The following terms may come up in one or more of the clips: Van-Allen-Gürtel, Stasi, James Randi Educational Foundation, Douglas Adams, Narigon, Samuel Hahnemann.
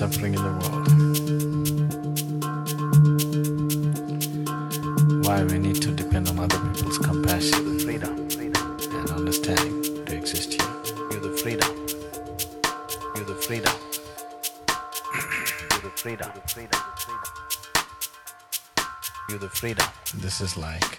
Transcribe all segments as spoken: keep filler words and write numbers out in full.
Suffering in the world. Why we need to depend on other people's compassion, freedom, freedom, and understanding to exist here. You're the freedom. You're the freedom. You're the freedom. You're the freedom. This is like.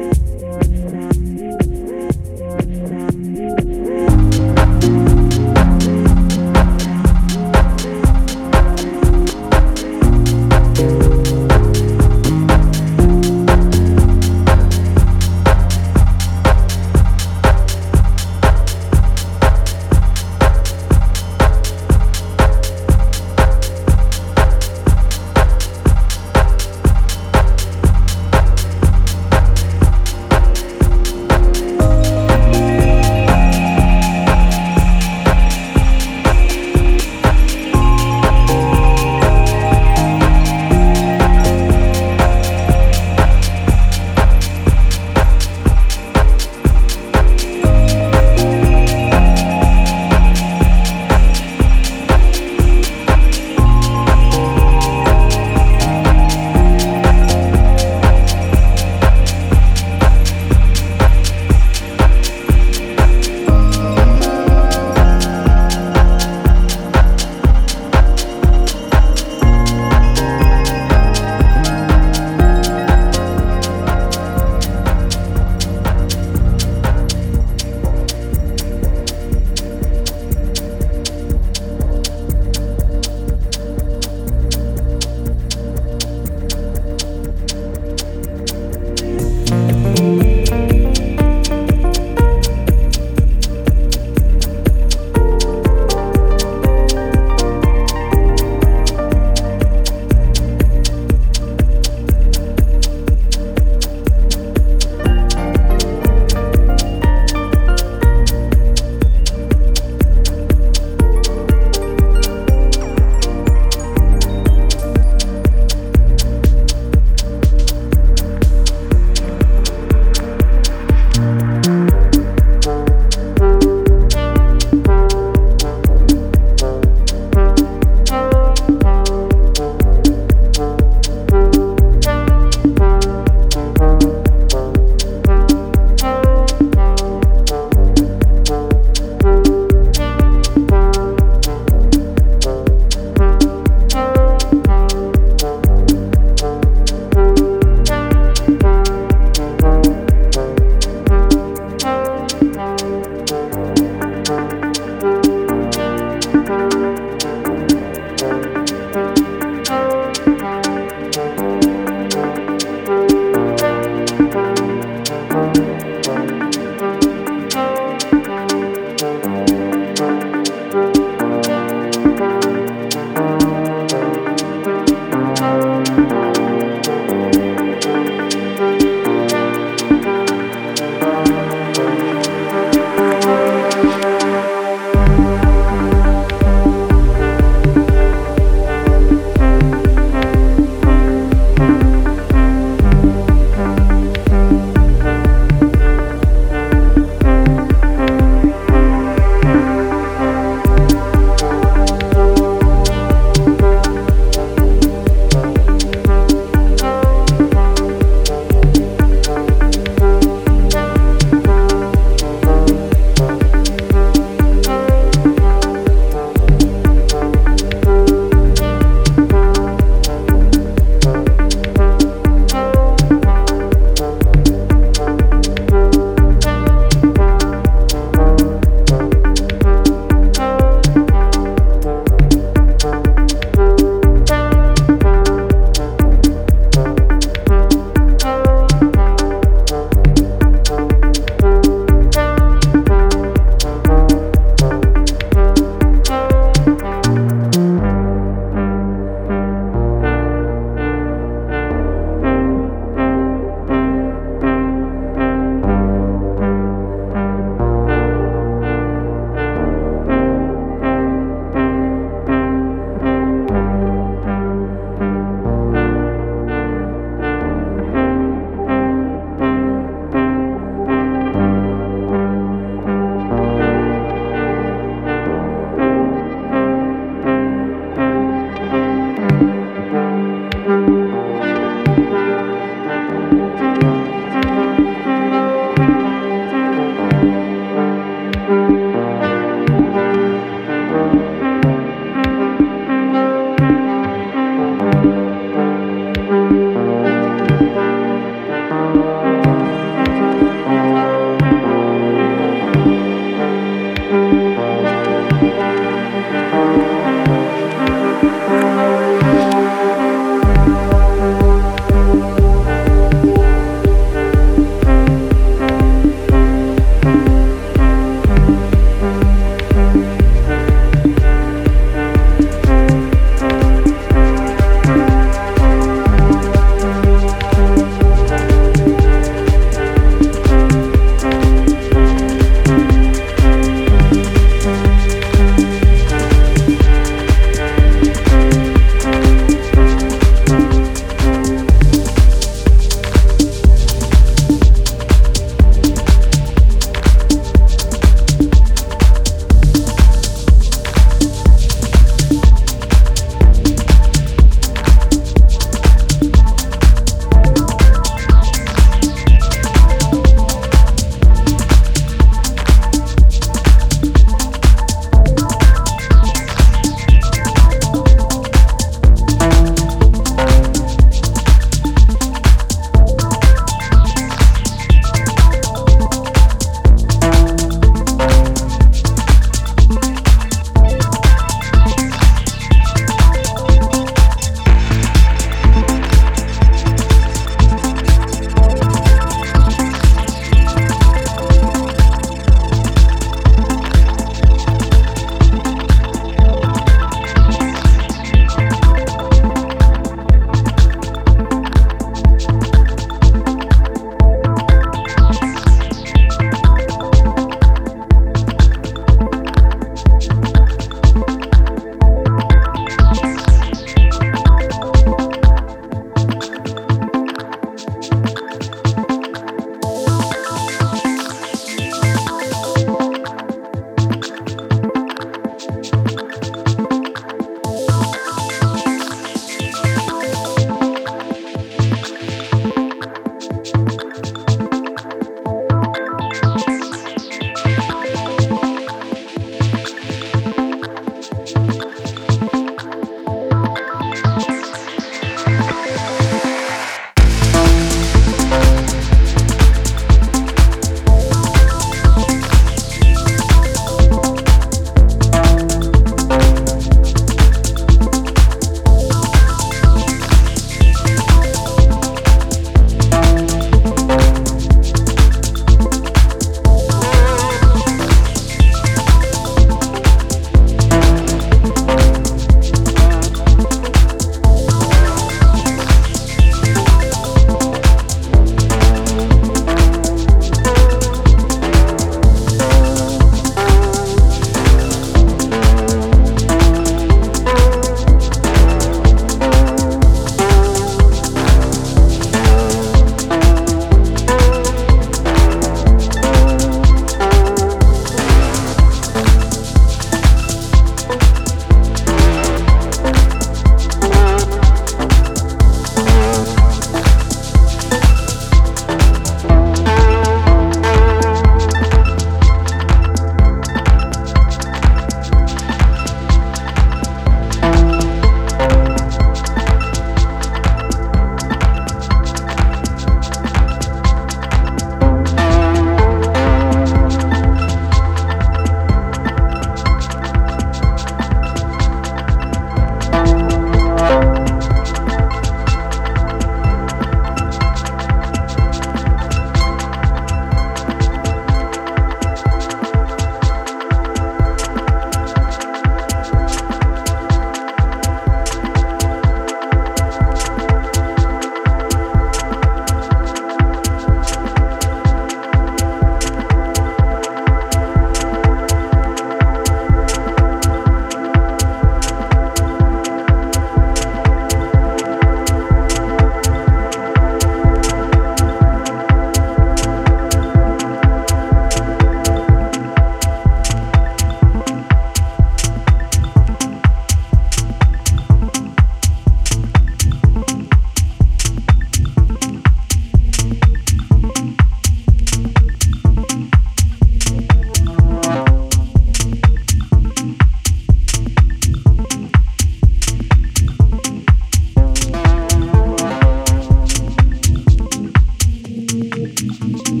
Thank you.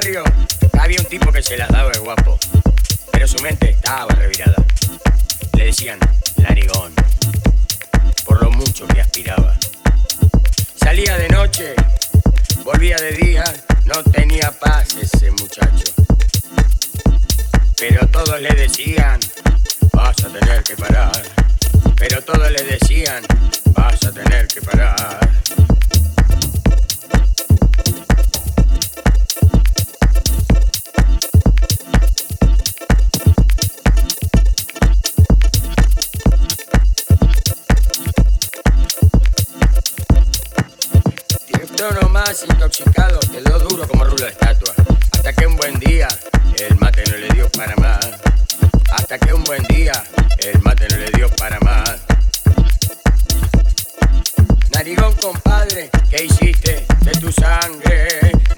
barrio había un tipo que se las daba de guapo, pero su mente estaba revirada. Le decían Narigon, por lo mucho que aspiraba. Salía de noche, volvía de día, no tenía paz ese muchacho. Pero todos le decían, vas a tener que parar. Pero todos le decían, vas a tener que parar. Más intoxicado, quedó duro como rulo de estatua. Hasta que un buen día, el mate no le dio para más. Hasta que un buen día, el mate no le dio para más. Narigón, compadre, ¿qué hiciste de tu sangre?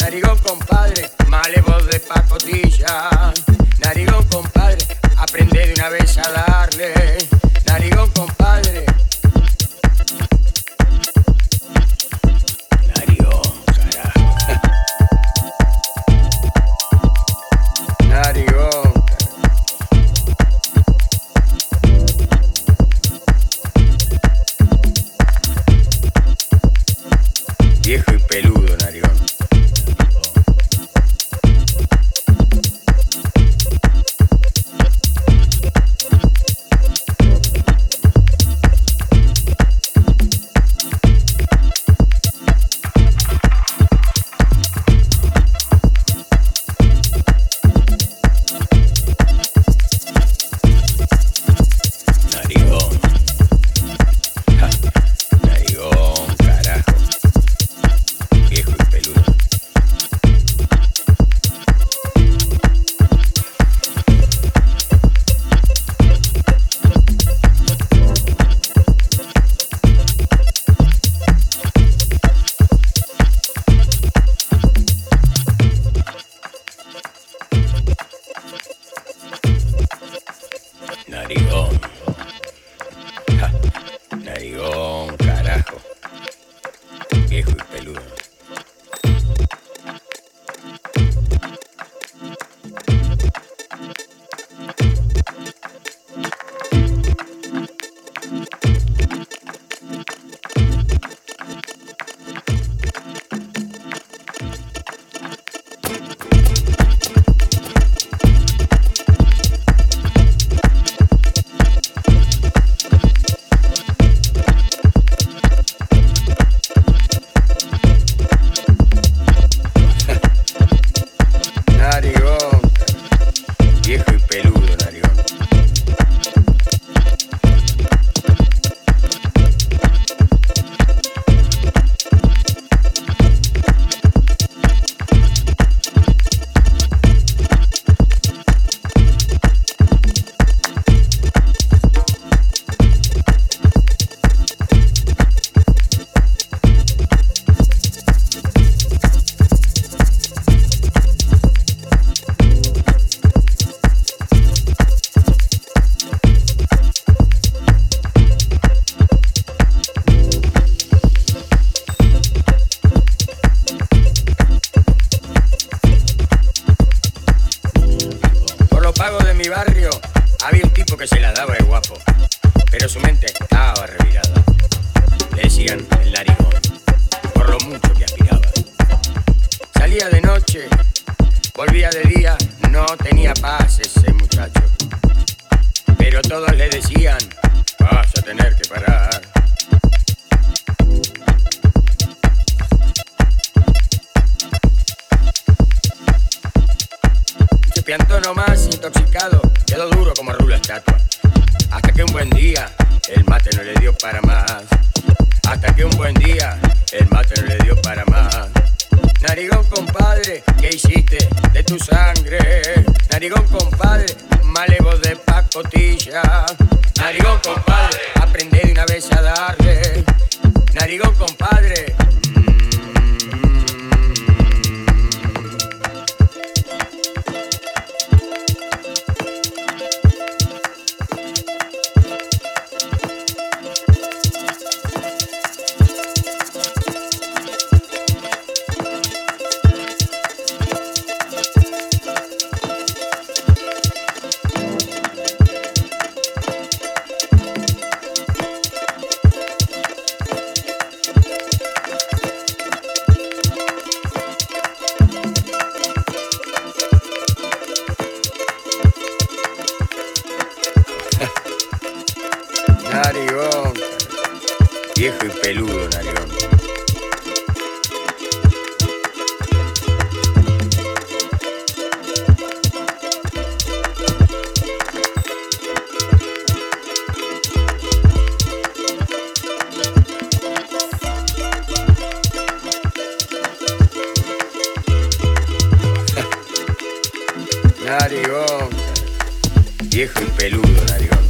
Narigón, compadre, malevos de pacotilla. Narigón, compadre, aprende de una vez a darle. Narigón, compadre. Viejo y peludo, Narigón. Narigón, ja, Narigón, carajo, viejo y peludo. En mi barrio había un tipo que se la daba de guapo, pero su mente estaba revirada. Le decían el Narigón, por lo mucho que aspiraba. Salía de noche, volvía de día, no tenía paz ese muchacho. Pero todos le decían, vas a tener que parar. Piantó nomás intoxicado, quedó duro como rulo de estatua. Hasta que un buen día, el mate no le dio para más. Hasta que un buen día, el mate no le dio para más. Narigón, compadre, ¿qué hiciste de tu sangre? Narigón, compadre, malevo de pacotilla. Narigón, compadre, aprende de una vez a darle. Narigón, compadre. viejo y peludo, Narigón. Narigón, viejo y peludo, Narigón. Narigón, viejo y peludo, Narigón.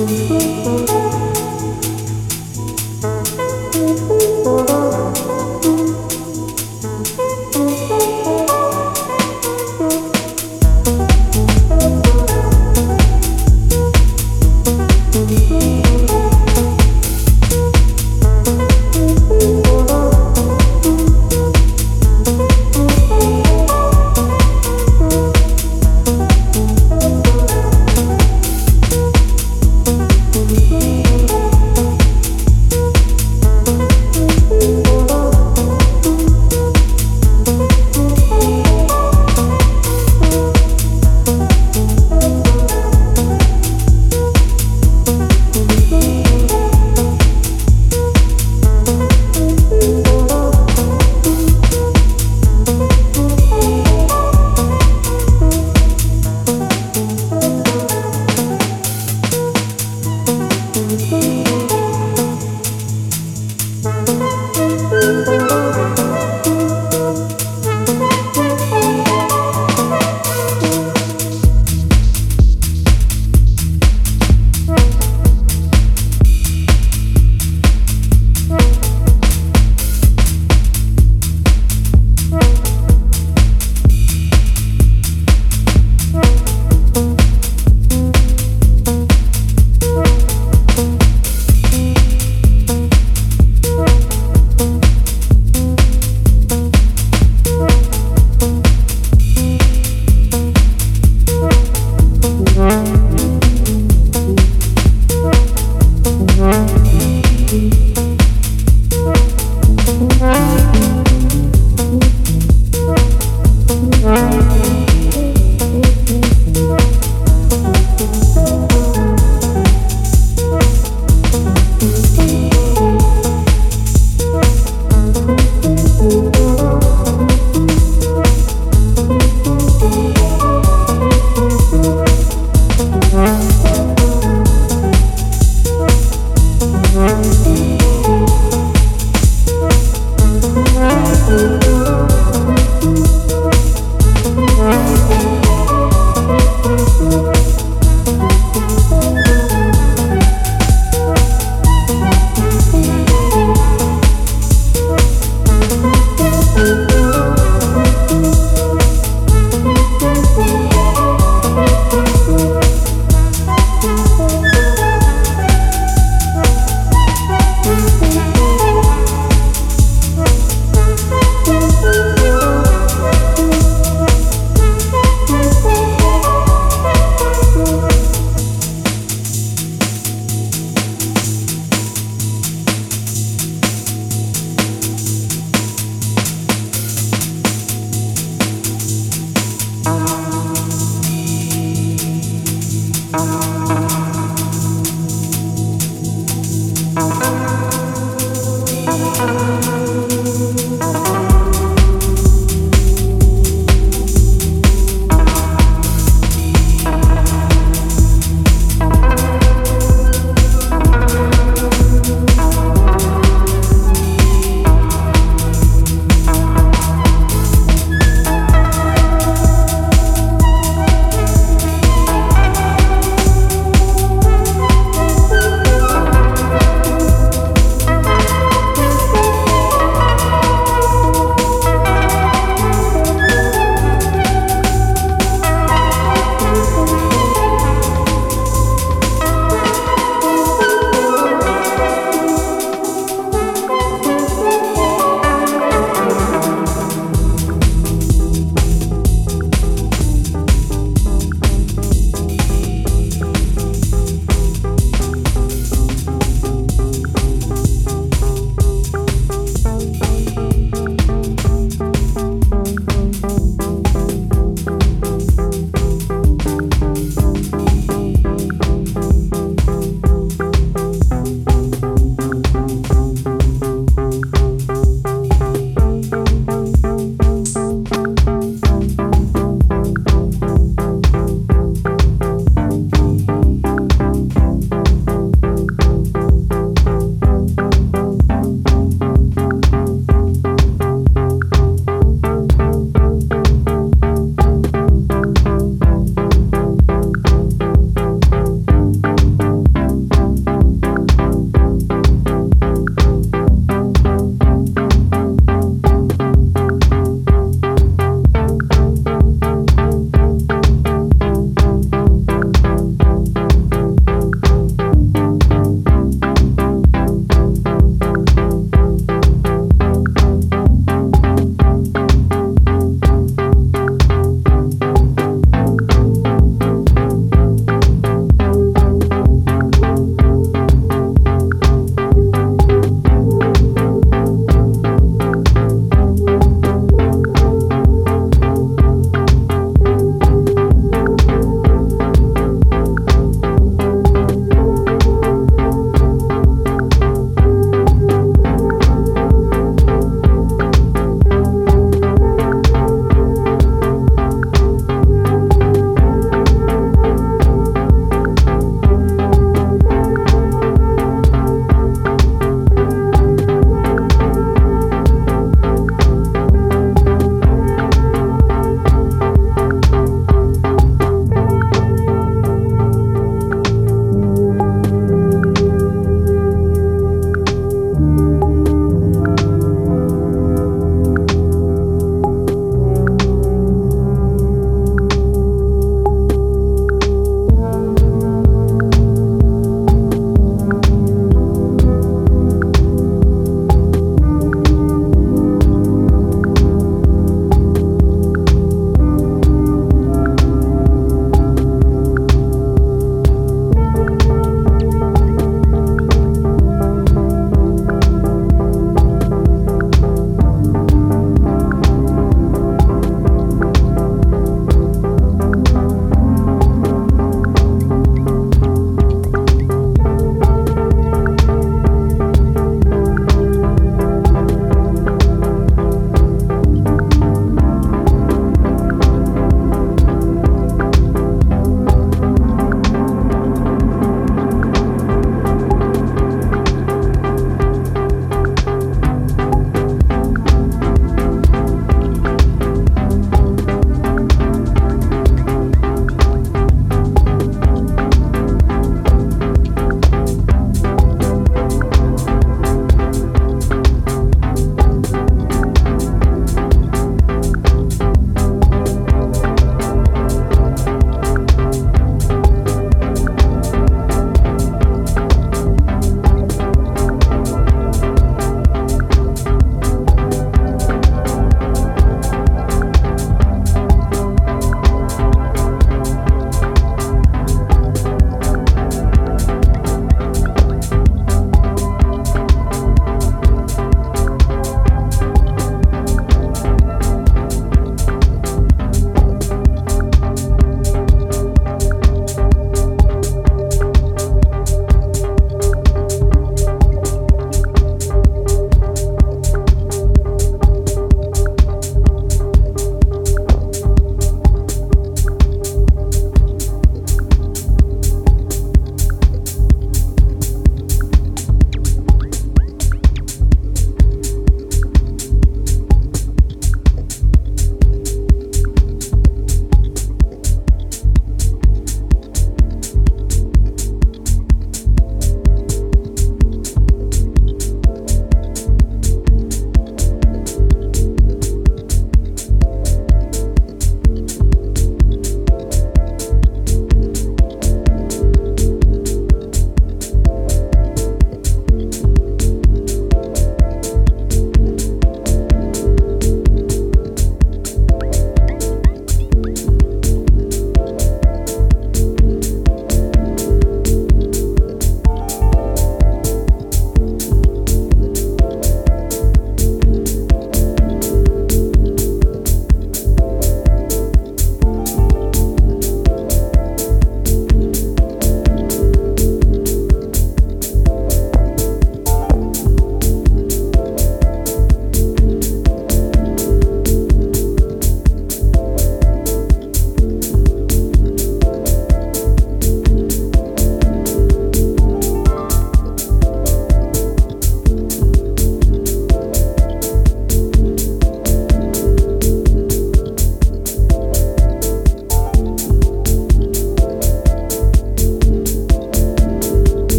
Boom, boom, boom.